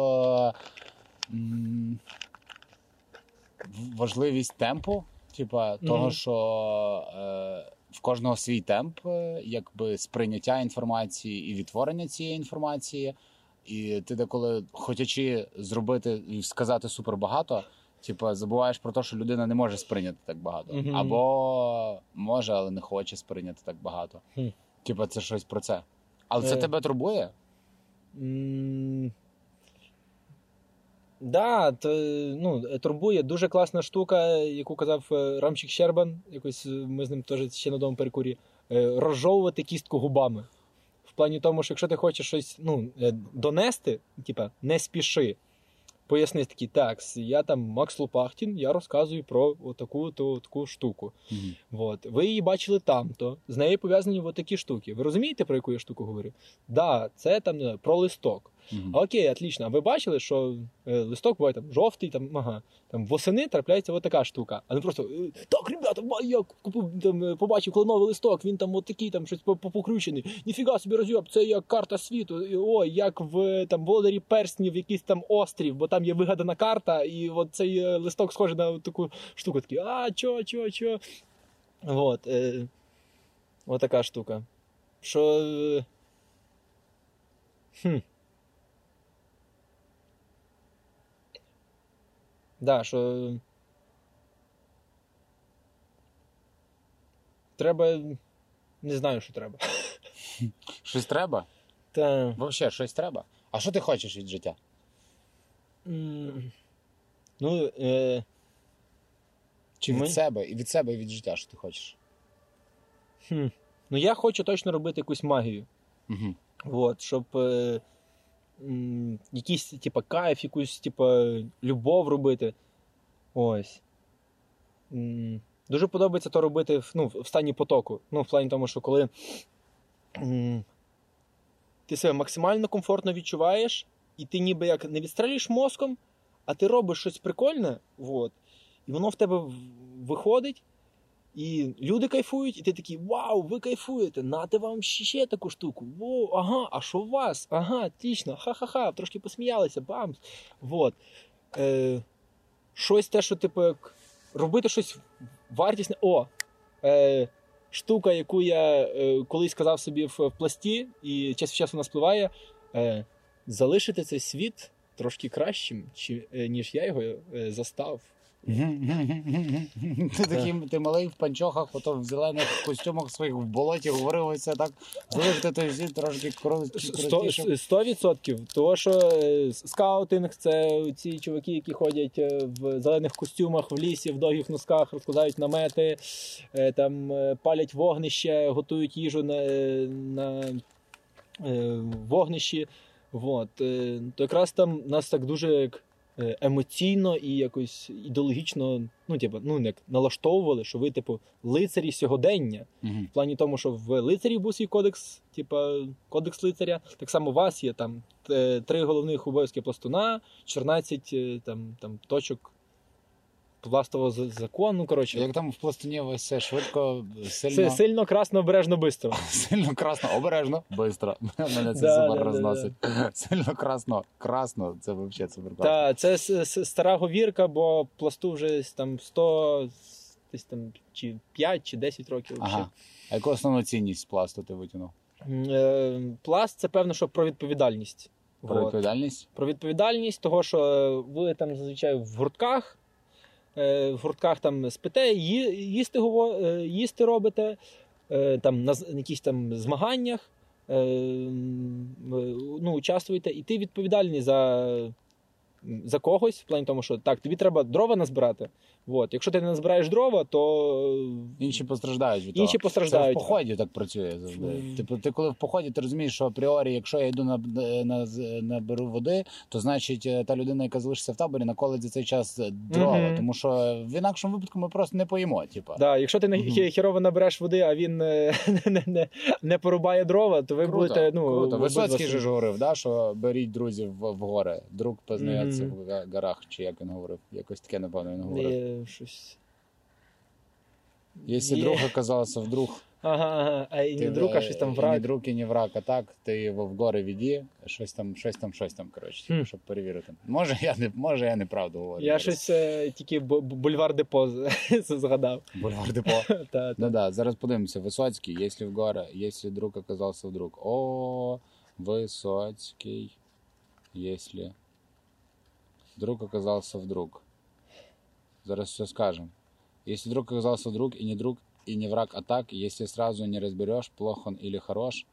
важливість темпу, типа, того, угу. що... В кожного свій темп, якби сприйняття інформації і відтворення цієї інформації. І ти деколи, хочучи зробити і сказати супербагато, типу, забуваєш про те, що людина не може сприйняти так багато. Mm-hmm. Або може, але не хоче сприйняти так багато. Mm. Типу, це щось про це. Але mm. це тебе турбує? Mm. Да, то, ну, турбує. Дуже класна штука, яку казав Рамчик Щербань, якось ми з ним теж ще на одному перекурі, розжовувати кістку губами. В плані тому, що якщо ти хочеш щось ну, донести, типа, не спіши, поясни такий, так, я там Макс Лопахтін, я розказую про отаку-то, таку штуку. Mm-hmm. От. Ви її бачили там-то, з нею пов'язані отакі штуки. Ви розумієте, про яку я штуку говорю? Да, це там, не знаю, про листок. Mm-hmm. Окей, отлично. А ви бачили, що е, листок буває там жовтий, там, ага, там восени трапляється от така штука. А не просто, так, ребята, я купив, там, побачив кленовий листок, він там отакий, там щось покручений. Ніфіга собі роз'єб, це як карта світу. О, як в там, Володарі перснів якийсь там острів, бо там є вигадана карта, і от цей листок схожий на таку штуку. Такий, а, чо, чо, чо. От, е, от така штука. Що... Е, хм. Да, що... Треба... Не знаю, що треба. Щось треба? Та... Вообще, щось треба? А що ти хочеш від життя? Mm. Ну, е... Чи від ми... себе? І від себе, і від життя, що ти хочеш? Хм. Ну, я хочу точно робити якусь магію. Угу. От, щоб... Е... М... Якийсь, типа, кайф, якусь, типа, любов робити. Ось. М... Дуже подобається то робити, ну, в стані потоку. Ну, в плані тому, що коли... М... Ти себе максимально комфортно відчуваєш, і ти ніби як не відстрелюєш мозком, а ти робиш щось прикольне, от, і воно в тебе виходить, і люди кайфують, і ти такий, вау, ви кайфуєте, нате вам ще таку штуку, вау, ага, а що у вас, ага, тічно, ха-ха-ха, трошки посміялися, бам, от. Е, щось те, що типу, робити щось вартісне, о, е, штука, яку я е, колись казав собі в, в пласті, і час в час вона спливає, е, залишити цей світ трошки кращим, чи, е, ніж я його е, застав. Ти такий, ти малий в панчохах, потім в зелених костюмах своїх в болоті говорив оце так, залишити цей світ трошки крутішим. Сто відсотків. Тому що скаутинг – це ці чуваки, які ходять в зелених костюмах, в лісі, в довгих носках, розкладають намети, там палять вогнище, готують їжу на, на вогнищі. От. То якраз там нас так дуже... емоційно і якось ідеологічно, ну, типу, ну, як налаштовували, що ви, типу, лицарі сьогодення. Mm-hmm. В плані тому, що в лицарів був свій кодекс, типу, кодекс лицаря. Так само у вас є, там, три головних обов'язки пластуна, чотирнадцять, там, там, точок пластового закону, коротше. Як там в пластуні все швидко, сильно... Це сильно, красно, обережно, бистро. Сильно, красно, обережно, бистро. Мене це да, супер да, розносить. Да. Сильно, красно, красно, це взагалі супер красно. Так, це стара говірка, бо пласту вже там сто, десь там, чи п'ять, чи десять років. Ага. А яку основну цінність пласту ти витягнув? Пласт, це певно, що про відповідальність. Про от. Відповідальність? Про відповідальність того, що ви там, зазвичай, в гуртках, в гуртках там спите, їсти, їсти робите, там, на якісь там змаганнях, ну, участвуєте, і ти відповідальний за, за когось, в плані тому, що так, тобі треба дрова назбирати. От. Якщо ти не назбираєш дрова, то... Інші постраждають від того. Інші постраждають. Це в поході так працює завжди. Mm. Типу, ти коли в поході, ти розумієш, що апріорі, якщо я йду на, на, наберу води, то значить та людина, яка залишиться в таборі, наколить за цей час дрова. Mm-hmm. Тому що в інакшому випадку ми просто не поїмо. Типу. Да, якщо ти mm-hmm. хірово набереш води, а він не, не, не порубає дрова, то ви круто, будете... Ну, круто. Висоцький же ж говорив, да, що беріть друзів в, в гори. Друг познається mm-hmm. в горах, чи як він говорив. Якось таке, напевно, він говорив. Yeah. Щось. Якщо друг оказався вдруг. Ага, ага. А і не друг, а щось там враг. І не друг, і не враг, а так, ти його в гори віді, щось там, щось там, щось там, коротше, хм. Щоб перевірити. Може, я не, може, я неправду говорю. Я щось е, тільки бульвар-депо згадав. Бульвар-депо? та, ну так, зараз подивимося. Висоцький, якщо в гори, якщо друг оказався вдруг. О, Висоцький, якщо друг оказався вдруг. Зараз все скажем. Если друг оказался друг, и не друг, и не враг, а так, если сразу не разберешь, плох он или хорош,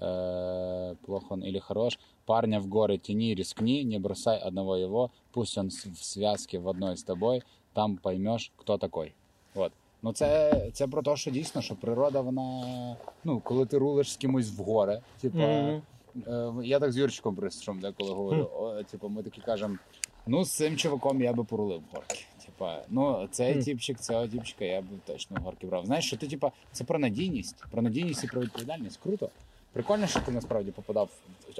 э, плох он или хорош, парня в горы тяни, рискни, не бросай одного его, пусть он в связке в одной с тобой, там поймешь, кто такой. Вот. Ну це, це про те, що дійсно, що природа, вона, ну, коли ти рулиш з кимось в гори, типу, mm-hmm. е, я так з Юрчиком присушим, деколи говорю, mm-hmm. типу, ми такі кажемо, ну, з цим чуваком я би порулив в горки. Типа, ну, цей mm. тіпчик, цього тіпчика я б точно в горки брав. Знаєш, що ти, типа, це про надійність, про надійність і про відповідальність. Круто. Прикольно, що ти насправді попадав.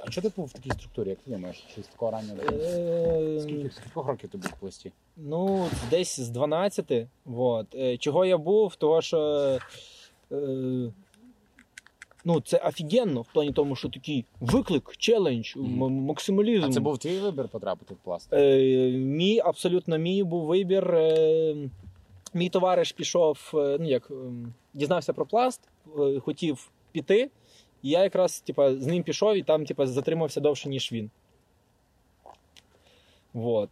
А чого ти був в такій структурі, як ти думаєш? Щось такого раннього? Скільки, скільки років ти був в пласті? Ну, десь з дванадцяти. Вот. Чого я був? Того, що... Е... Ну, це офігенно, в плані тому, що такий виклик, челендж, mm-hmm. максималізм. А це був твій вибір потрапити в пласт? Е, мій, абсолютно мій був вибір. Е, мій товариш пішов, е, ну як, е, дізнався про пласт, е, хотів піти, і я якраз типа, з ним пішов і там типа, затримався довше, ніж він. Вот.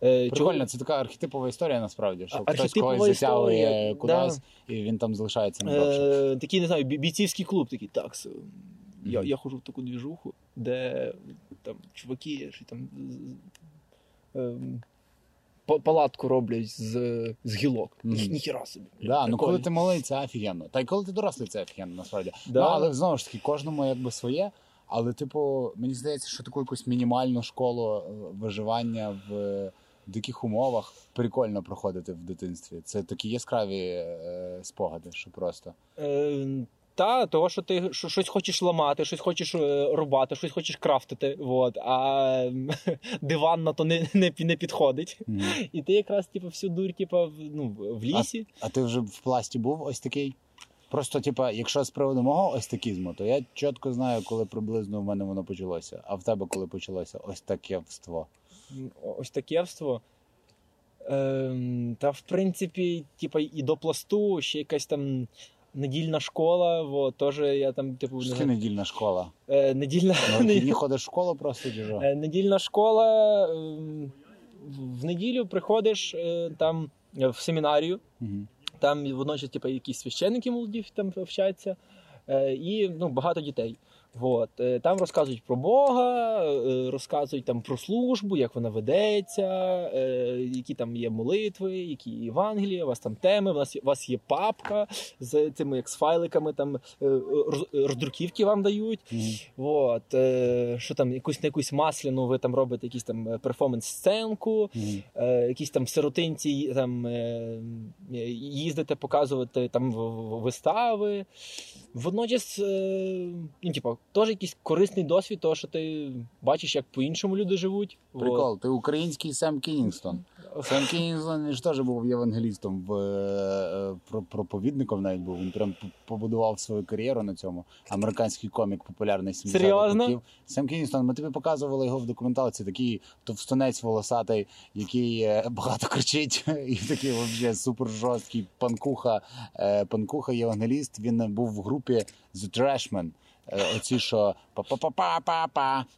Прикольно, це така архетипова історія, насправді, що хтось когось затягує кудись, да. І він там залишається надовше. Е, такий, не знаю, бійцівський клуб такий, так, mm-hmm. я, я ходжу в таку двіжуху, де там чуваки, що там... Е, палатку роблять з, з гілок. Mm. Ніхіра собі. Да, ну коли ти малий, це офігенно. Та й коли ти дорослий, це офігенно, насправді. Да. Ну, але знову ж таки, кожному якби своє. Але, типу, мені здається, що таку якусь мінімальну школу виживання в диких умовах прикольно проходити в дитинстві. Це такі яскраві е, спогади, що просто. Е, та, того, що ти що, щось хочеш ламати, щось хочеш рубати, щось хочеш крафтити, от, а диван на то не, не, не підходить. Mm-hmm. І ти якраз типу, всю дурь типу, ну, в лісі. А, а ти вже в пласті був ось такий? Просто, типа, якщо з приводу мого остакізму, то я чітко знаю, коли приблизно в мене воно почалося. А в тебе коли почалося остаківство? Остаківство? Ем, та, в принципі, типа, і до пласту, ще якась там недільна школа, во, теж я там, типу... Що не... недільна школа? Е, недільна... Ну, ти не ходиш в школу просто, діжо? Е, недільна школа... Е, в неділю приходиш е, там в семінарію. Угу. Там водночас типу, якісь священники молоді там вчаться, е, і ну, багато дітей. От. Е, там розказують про Бога, е, розказують там, про службу, як вона ведеться, е, які там є молитви, які Євангелія, у вас там теми, у вас, у вас є папка з цими як з файликами, там, е, роздруківки вам дають. Mm-hmm. От. Е, що там, якусь, на якусь масляну ви там робите якісь там перформанс-сценку, mm-hmm. е, якісь там сиротинці там, е, їздите, показувати там вистави. Водночас, е, ну, типу, теж якийсь корисний досвід того, що ти бачиш, як по-іншому люди живуть. Прикол, вот. Ти український Сем Кінісон. Сем Кінісон ж теж був євангелістом, проповідником навіть був. Він прям побудував свою кар'єру на цьому. Американський комік популярний сімдесятих років. Сем Кінісон, ми тобі показували його в документалці. Такий товстонець волосатий, який багато кричить. І такий взагалі супер жорсткий панкуха. Панкуха євангеліст. Він був в групі The Trashmen. Оці, що па-па-па-па-па,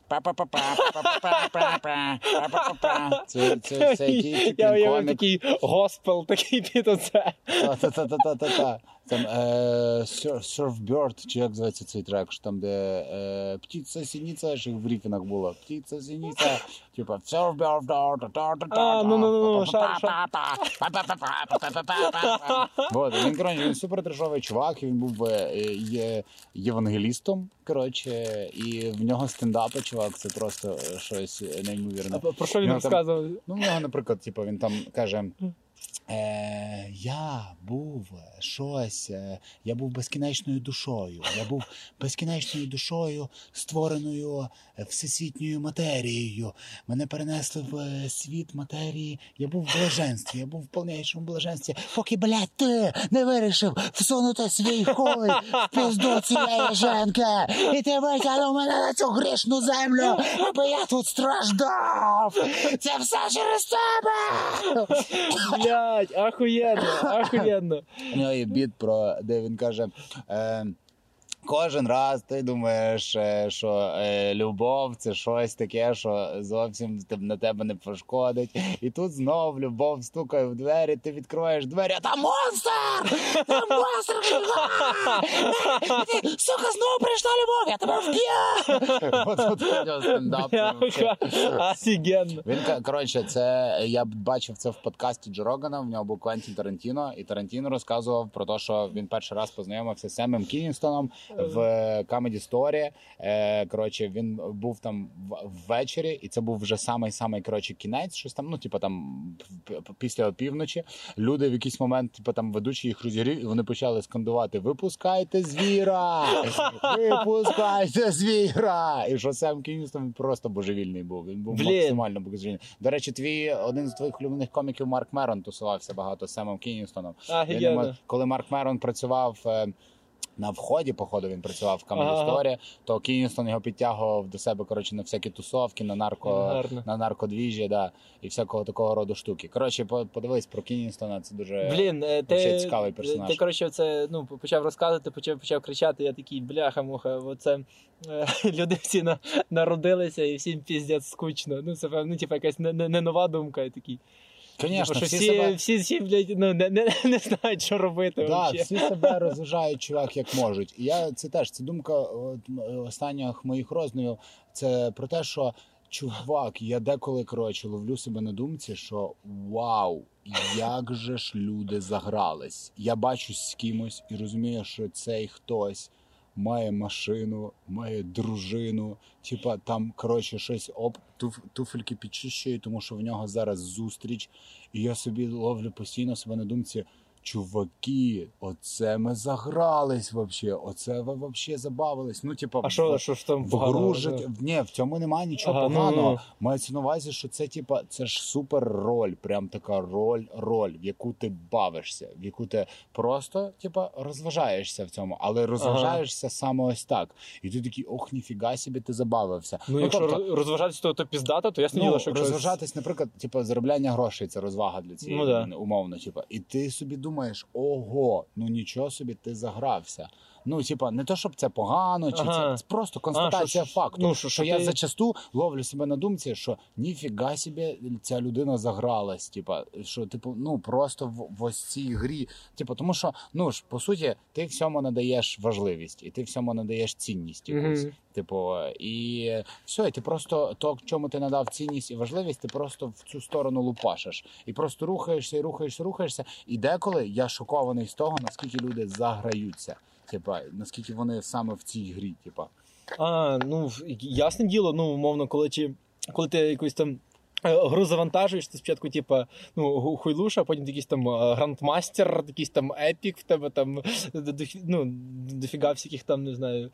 па-па-па-па-па-па-па-па-па, па-па-па-па. Це якийсь комік. Я уявив такий госпел, такий під оце. Та-та-та-та-та-та. Там Surfbird, чи як зветься цей трек, що там де птіця-сініця, що в Ріфінах було. Птіця-сініця, типа Surfbird, та-та-та-та-та-та, ну-ну-ну, шар-шар. Вот, він, коротше, він супертрешовий чувак, він був євангелістом. Коротше, і в нього стендапи, чувак, це просто щось неймовірне. А про що він розказував? Ну, в нього, наприклад, типу, він там каже: Е, я був щось, я був безкінечною душою, я був безкінечною душою, створеною всесвітньою матерією, мене перенесли в світ матерії, я був в блаженстві, я був в повнішому блаженстві, поки, блядь, ти не вирішив всунути свій хуй в пізду цієї жінки, і ти витягнув мене на цю грішну землю, аби я тут страждав, це все через тебе! Блядь, ахуєнно, ахуєнно. У нього є біт, про, де він каже, е, кожен раз ти думаєш, що е, любов це щось таке, що зовсім на тебе не пошкодить. І тут знов любов стукає в двері, ти відкриваєш двері, а там монстр! Там монстр! Сука, знову прийшла любов, я тебе вб'ю! От тут у нього стендап. Офігенно. Він, коротше, це, я бачив це в подкасті Джо Рогана, в нього був Квентін Тарантіно, і Тарантіно розказував про те, що він перший раз познайомився з Семом Кінінстоном, в Comedy Store. Коротше, він був там ввечері, і це був вже самий-самий, коротше, кінець, щось там, ну, типу, там, після опівночі. Люди в якийсь момент, типу, там, ведучі їх розігрів, і вони почали скандувати: "Випускайте звіра! Випускайте звіра!" І що Сем Кіністон просто божевільний був. Він був Блін. максимально божевільний. До речі, твій, один з твоїх улюблених коміків Марк Мерон тусувався багато з Семом Кіністоном. Коли Марк Мерон працював на вході, походу, він працював в Comedy Store, ага. то Кінісон його підтягував до себе, коротше, на всякі тусовки, на нарко, на наркодвіжі, да, і всякого такого роду штуки. Коротше, подивись про Кіністона, це дуже Блін, ти, цікавий персонаж. Ти, коротше, це, ну, почав розказувати, почав, почав кричати, я такий, бляха-муха, оце люди всі на, народилися і всім піздець скучно. Ну, це, ну, типу, якась не, не, не нова думка, я такий. Конечно, всі, всі, себе... всі, всі блядь, ну, не, не, не знають, що робити. Так, да, всі себе розважають, чувак, як можуть. І я, це теж, це думка от, останніх моїх розмовів, це про те, що, чувак, я деколи, коротше, ловлю себе на думці, що вау, як же ж люди загрались. Я бачусь з кимось і розумію, що цей хтось має машину, має дружину, типа там, коротше, щось оп, туф, туфельки підчищує, тому що в нього зараз зустріч. І я собі ловлю постійно себе на думці, чуваки, оце ми загрались вообще, оце ви вообще забавились. Ну, типа, а що, в, що ж там вгружать. Да? Ні, в цьому немає нічого ага, поганого. Ну. Мається на увазі, що це, типа, це ж супер роль, прям така роль, роль, в яку ти бавишся, в яку ти просто, типа, розважаєшся в цьому, але розважаєшся ага. саме ось так. І ти такий, ох, ніфіга собі, ти забавився. Ну, ну якщо тобто, розважатися, то, то піздата, то я сиділа, ну, що якщо... розважатись, наприклад, типа, заробляння грошей, це розвага для цієї, ну, да. умовно, типа. І ти собі думаєш, думаєш, ого, ну нічого собі, ти загрався. Ну, типа, не то, щоб це погано, чи ага. це просто констатація а, що, факту. Ну, що, що ти... я зачасту ловлю себе на думці, що ніфіга собі ця людина загралась, типа, що типу, ну, просто в, в ось цій грі, типу, тому що, ну, ж, по суті, ти всьому надаєш важливість, і ти всьому надаєш цінність якусь. Mm-hmm. Типу, і все, і ти просто то, чому ти надав цінність і важливість, ти просто в цю сторону лупашиш. І просто рухаєшся, і рухаєшся, рухаєшся. І деколи я шокований з того, наскільки люди заграються. Типа, наскільки вони саме в цій грі, типа. А, ну, ясне діло, ну, умовно, коли, чи, коли ти якусь там гру завантажуєш, ти спочатку, типа, ну, хуйлуша, потім якийсь там грандмастер, якийсь там епік в тебе там, ну, дофіга всяких там, не знаю,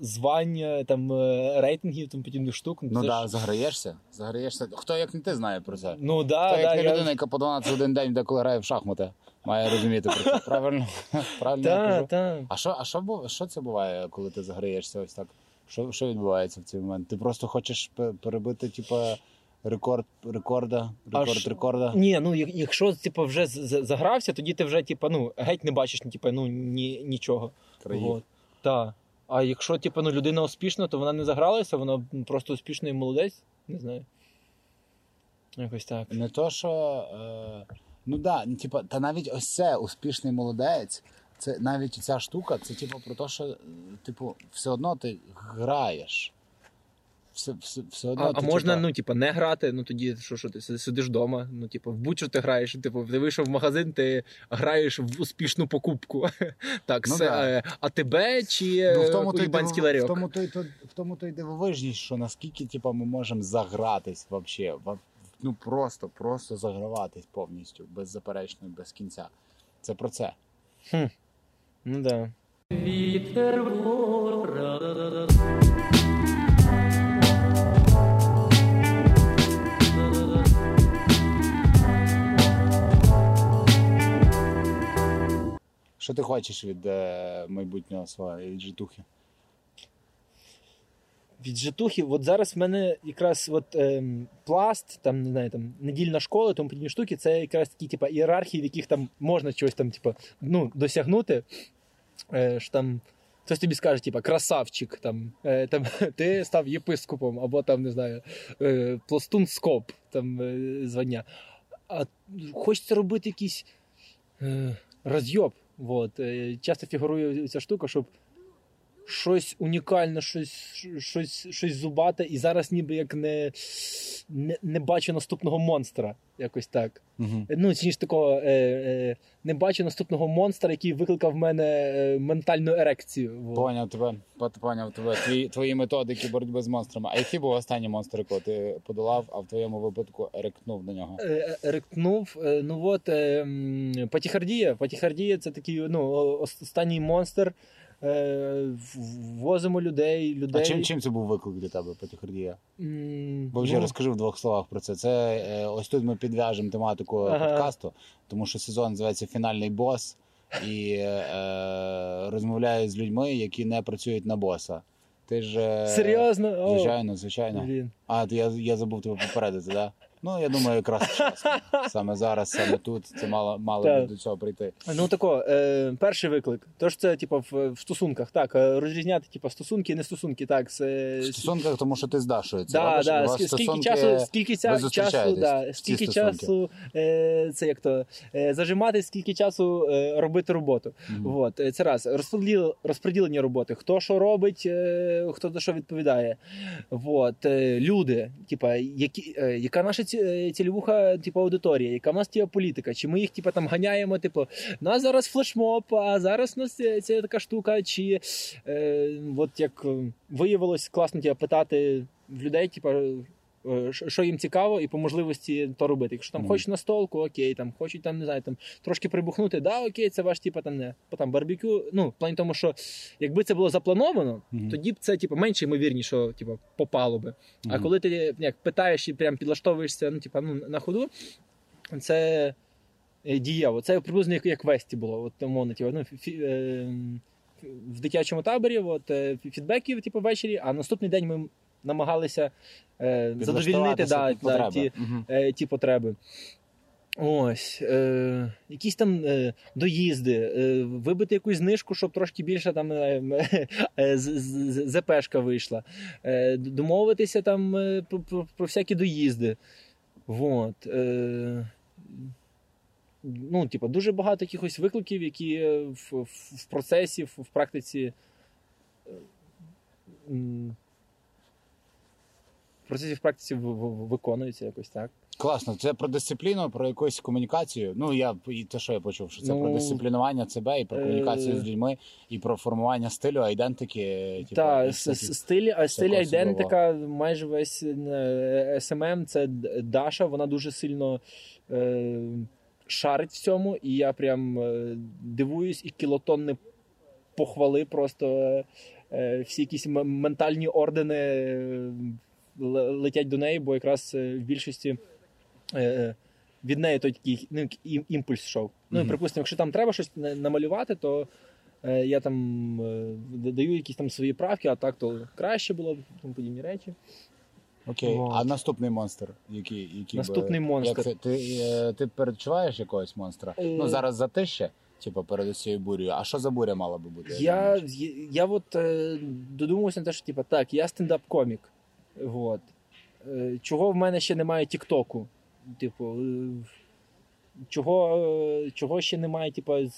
звань, там, рейтингів, там, подібних штук. Ну, так, да, ж... заграєшся, заграєшся. Хто, як не ти, знає про це? Ну, да, Хто, да, як не я... людина, яка по дванадцять годин день деколи грає в шахмати. Має розуміти про це, правильно? Правильно да, я кажу? Да. А, що, а що, що це буває, коли ти заграєшся ось так? Що, що відбувається в цей момент? Ти просто хочеш перебити, типа, рекорд рекорда, рекорд а рекорда? Ні, ну, якщо, типа, вже загрався, тоді ти вже, типа, ну, геть не бачиш, типа, ну, ні, нічого. Країв. Так. А якщо, типа, ну, людина успішна, то вона не загралася, вона просто успішна і молодець? Не знаю. Якось так. Не то, що... Е... Ну да, типа, та навіть ось це успішний молодець, це навіть ця штука, це типу про те, що типу все одно ти граєш. Все, все, все одно а ти, а можна, типу... ну, типу, не грати, ну тоді що, що ти сидиш вдома, ну, типу, в будь-що ти граєш, типу, ти вийшов в магазин, ти граєш в успішну покупку. Так, ну, да. А тебе чи ну, кулібанський ларьок? В тому той, той, в тому той дивовижність, що наскільки, типу, ми можемо загратись вообще, ну, просто, просто заграватись повністю, беззаперечно, без кінця. Це про це. Хм. Ну, да. Вітер вора. Що ти хочеш від е, майбутнього свого, від житухи? Від житухів, от зараз в мене якраз от, ем, пласт, там, не знаю, там, недільна школа, тому подібні штуки, це якраз такі, типа, ієрархії, в яких там можна чогось там, типа, ну, досягнути, е, що там, хтось тобі скаже, типа, красавчик, там, е, там, ти став єпископом, або там, не знаю, е, пластунскоп, там, е, звання. А хочеться робити якийсь е, роз'єб, от, е, часто фігурує ця штука, щоб щось унікальне, щось, щось, щось зубате, і зараз ніби як не, не, не бачу наступного монстра, якось так. Uh-huh. Ну, чи ніж такого, е, е, не бачу наступного монстра, який викликав в мене ментальну ерекцію. Поняв тебе, поняв тебе, твої, твої методики боротьби з монстрами. А який був останній монстр, якого ти подолав, а в твоєму випадку еректнув до нього? Е, еректнув, е, ну от, е, Патіхардія. Патіхардія – це такий, ну, останній монстр, возимо людей, людей. А чим, чим це був виклик для тебе, Патіхардія? Mm, Бо вже ну... розкажи в двох словах про це. Це ось тут ми підв'яжемо тематику ага. подкасту, тому що сезон називається «Фінальний бос». і е, розмовляю з людьми, які не працюють на боса. Ти ж... Серйозно? Звичайно, звичайно. Блін. А, я, я забув тебе попередити, да? Ну, я думаю, якраз чесно. Саме зараз, саме тут, це мало, мало до цього прийти. Ну, тако, е, перший виклик. Тож це, типу, в, в стосунках, так, розрізняти, типу, стосунки, не стосунки, так. Це... В стосунках, тому що ти з Дашою. Це, да, да. У вас скільки стосунки, часу, скільки ця, ви зустрічаєтесь, да, скільки часу, е, це як то, е, зажимати, скільки часу е, робити роботу. Mm-hmm. От, це раз. Розподіл, розподілення роботи. Хто що робить, е, хто за що відповідає. От, е, люди, типу, які, е, яка наша ці цільовуха, типу, аудиторія, яка в нас типу, політика, чи ми їх типу, там ганяємо, типу, нас зараз флешмоб, а зараз у нас ця, ця така штука, чи е, от як виявилось, класно типу, питати в людей, типу, що їм цікаво і по можливості то робити. Якщо там mm-hmm. хочуть на столку, окей, там хочуть там, не знаю, там трошки прибухнути, да, окей, це ваш типу там не, там барбекю, ну, в плані тому, що якби це було заплановано, mm-hmm. тоді б це типу менше ймовірні, що типу попало би. Mm-hmm. А коли ти як питаєш і прям підлаштовуєшся, ну, типу, ну, на ходу, це дієво. Це приблизно як, як весті було, от умовно, типу, ну, фі, е, в дитячому таборі, от фідбеків типу ввечері, а наступний день ми намагалися е, задовільнити да, да, ті, угу. е, ті потреби. Ось. Е, якісь там е, доїзди, е, вибити якусь знижку, щоб трошки більше там е, е, ЗПшка вийшла. Е, домовитися там е, про, про всякі доїзди. Вот. Е, ну, типу, дуже багато якихось викликів, які в, в, в процесі, в, в практиці е, В процесі в практиці виконується якось так. Класно. Це про дисципліну, про якусь комунікацію. Ну, я і те, що я почув, що це ну, про дисциплінування себе і про комунікацію е... з людьми, і про формування стилю, айдентики. Так, стилі, а стиль айдентика майже весь ес ем ем, це Даша, вона дуже сильно е... шарить в цьому, і я прям дивуюсь, і кілотонне похвали просто е... всі якісь ментальні ордени летять до неї, бо якраз в більшості від неї той такий ну, імпульс йшов. Ну, mm-hmm. припустимо, якщо там треба щось намалювати, то я там даю якісь там свої правки, а так то краще було, тому подібні речі. Окей, okay. А наступний монстр, який, який наступний би... монстр. Як ти, ти перечуваєш якогось монстра? E... Ну, зараз затище. Типу перед цією бурею. А що за буря мала би бути? Я, я, я от додумався на те, що типу, так, я стендап-комік. От. Чого в мене ще немає тік-току? Типу, чого, чого ще немає типу, з,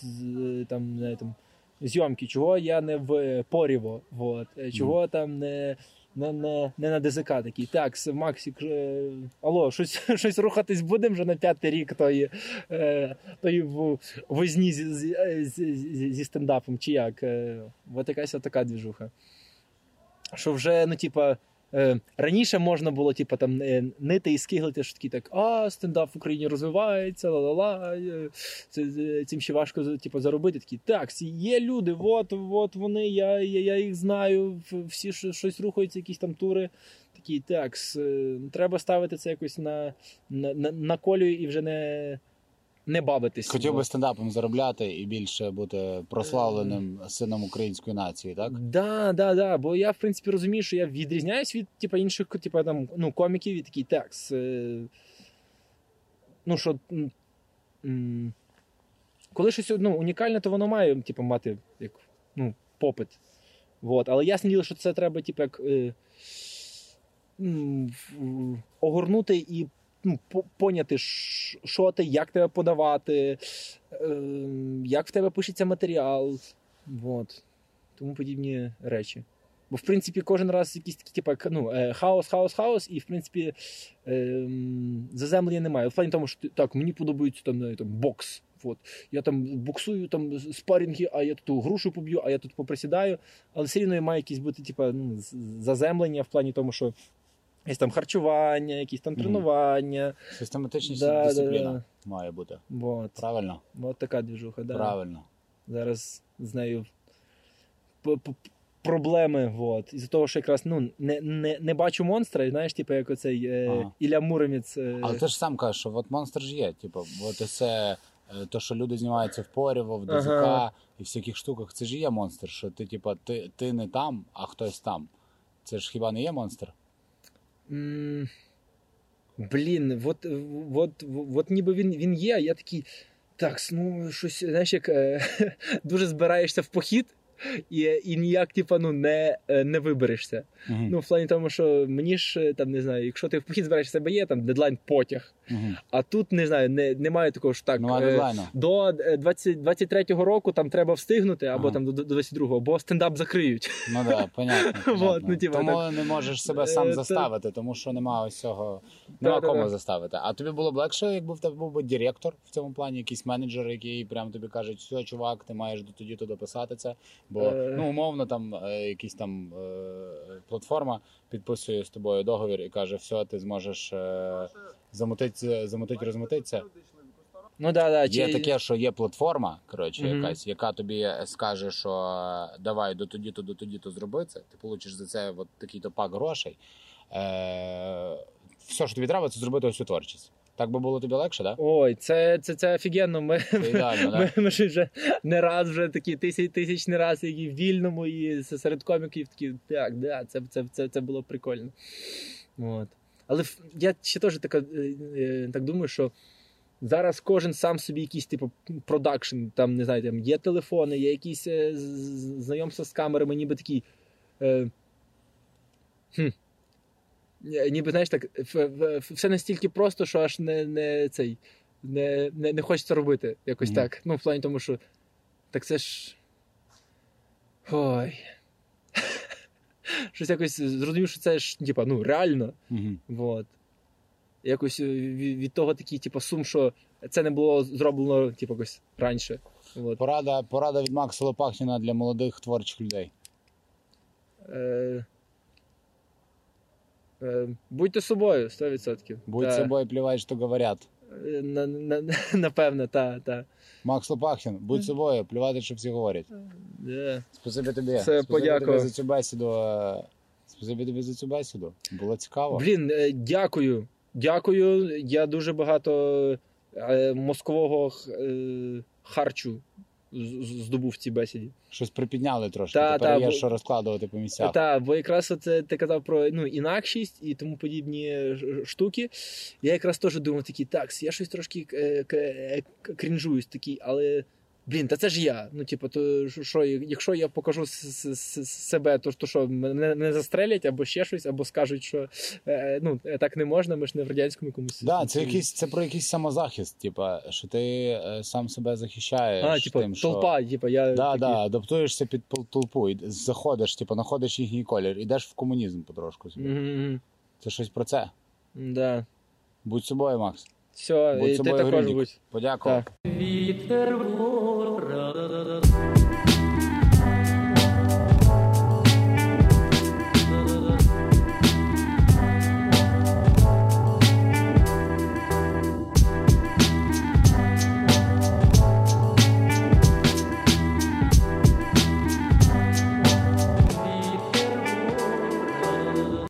там, не, там, зйомки? Чого я не в поріво? От. Чого mm. там не, не, не, не на ДЗК такий? Так, Максик, алло, щось, щось рухатись будемо вже на п'ятий рік тої, тої в, возні зі, зі, зі, зі стендапом? Чи як? От якась отака двіжуха. Що вже, ну, типа, раніше можна було типу, там, нити і скиглити, що такі так, а, стендап в Україні розвивається, ла-ла-ла, це, цим ще важко типу, заробити. Такі, так, є люди, от, от вони, я, я, я їх знаю, всі щось рухаються, якісь там тури. Такі, так, треба ставити це якось на, на, на, на колію і вже не... не бавитись. Хотів би стендапом заробляти і більше бути прославленим сином української нації, так? Да, да, да, бо я, в принципі, розумію, що я відрізняюсь від типу, інших типу, там, ну, коміків і такий текст. Ну, що... Коли щось ну, унікальне, то воно має типу, мати як, ну, попит. Вот. Але ясно діло, що це треба типу, як, е... огорнути і ну, поняти, що ти, як тебе подавати, як в тебе пишеться матеріал, от. Тому подібні речі. Бо, в принципі, кожен раз якийсь такий, типу, ну, хаос, хаос, хаос, і, в принципі, заземлення немає. В плані тому, що так, мені подобається там, там, бокс. От. Я там боксую, там спаррінги, а я тут грушу поб'ю, а я тут поприсідаю. Але все рівно має якісь бути, типу, ну, заземлення в плані тому, що якісь там харчування, якісь там тренування. Систематичність да, дисципліна да, да. має бути. Вот. Правильно? От така двіжуха, да. Правильно. Зараз з нею проблеми. Вот. Із-за того, що якраз ну, не, не, не бачу монстра, знаєш, типу, як оцей е, ага. Ілля Муромець. Е... Але ти ж сам кажеш, що от монстр ж є. Типу, от це то, що люди знімаються в Порєво, в ДЗК ага. і всяких штуках, це ж і є монстр, що ти, типа, ти, ти не там, а хтось там. Це ж хіба не є монстр? Mm, блін, от, от, от ніби він, він є, а я такий, так, ну, щось, знаєш, як дуже збираєшся в похід, І, і ніяк типу, ну, не, не виберешся. Uh-huh. Ну, в плані тому, що мені ж, там, не знаю, якщо ти в похід збираєш себе, є там дедлайн потяг. Uh-huh. А тут, не знаю, не, немає такого, що так, no, е, до двадцять третього року там треба встигнути, або uh-huh. там до, до двадцять другого, бо стендап закриють. Ну да, понятно. понятно. От, ну, типу, тому так. не можеш себе сам заставити, тому що немає ось цього, немає кому да. заставити. А тобі було б легше, якби в тебе був би директор в цьому плані, якийсь менеджер, який прям тобі каже, все, чувак, ти маєш тоді-то дописати це. Бо, ну, умовно, там якась там платформа підписує з тобою договір і каже, все, ти зможеш замутити, замутити, розмутитися. Ну, да, да, є чи... таке, що є платформа, коротше, mm-hmm. якась, яка тобі скаже, що давай до тоді-то, до тоді-то зроби це, ти получиш за це от такий-то пак грошей. Все, що тобі треба, це зробити ось у творчість. Так би було тобі легше, так? Да? Ой, це, це, це офігенно. Ми, це ідеально, ми, да? ми ж вже не раз, вже такі тисяч, тисяч не раз, і в вільному, і серед коміків такі, так, да, це, це, це, це було прикольно. От. Але я ще теж так, так думаю, що зараз кожен сам собі якийсь типу продакшн, там, не знаю, там є телефони, є якісь знайомства з камерами, ніби такі... Е, хм. Ніби, знаєш, так, все настільки просто, що аж не, не, цей, не, не, не хочеться робити якось mm-hmm. так. Ну, в плані тому, що так це ж... Ой... Щось якось зрозумів, що це ж, типа, ну, реально. Mm-hmm. Вот. Якось від, від того такий, типа, сум, що це не було зроблено, типа, якось раніше. Вот. Порада, порада від Макса Лопахтіна для молодих творчих людей. Е... Будьте собою, сто відсотків. Будь та. собою, плівай, що говорять. На, на, напевно, так, так. Макс Лопахтін, будь собою, плівати, що всі говорять. Yeah. Спасибі тобі. Це подяку. Тобі за цю бесіду. Спасибі тобі за цю бесіду. Було цікаво. Блін, дякую. Дякую. Я дуже багато мозкового харчу здобув в цій бесіді. Щось припідняли трошки, та, тепер та, є бо... що розкладувати по місцях. Так, бо якраз оце, ти казав про ну, інакшість і тому подібні штуки. Я якраз теж думав такий, так, я щось трошки к- к- крінжуюсь такий, але, блін, та це ж я. Ну, типу, то, що, якщо я покажу с- с- себе, то, то що, мене, мене застрелять або ще щось, або скажуть, що е, ну, так не можна, ми ж не в радянському комусь. Да, це, якийсь, це про якийсь самозахист, типу, що ти сам себе захищаєш. А, типу, тим, толпа, що... типу, я... Да, такі... да, адаптуєшся під толпу, і заходиш, типу, знаходиш їхній колір, ідеш в комунізм потрошку. Mm-hmm. Це щось про це. Да. Будь собою, Макс. Все, будь і собою, ти також будь. Подякую. Так.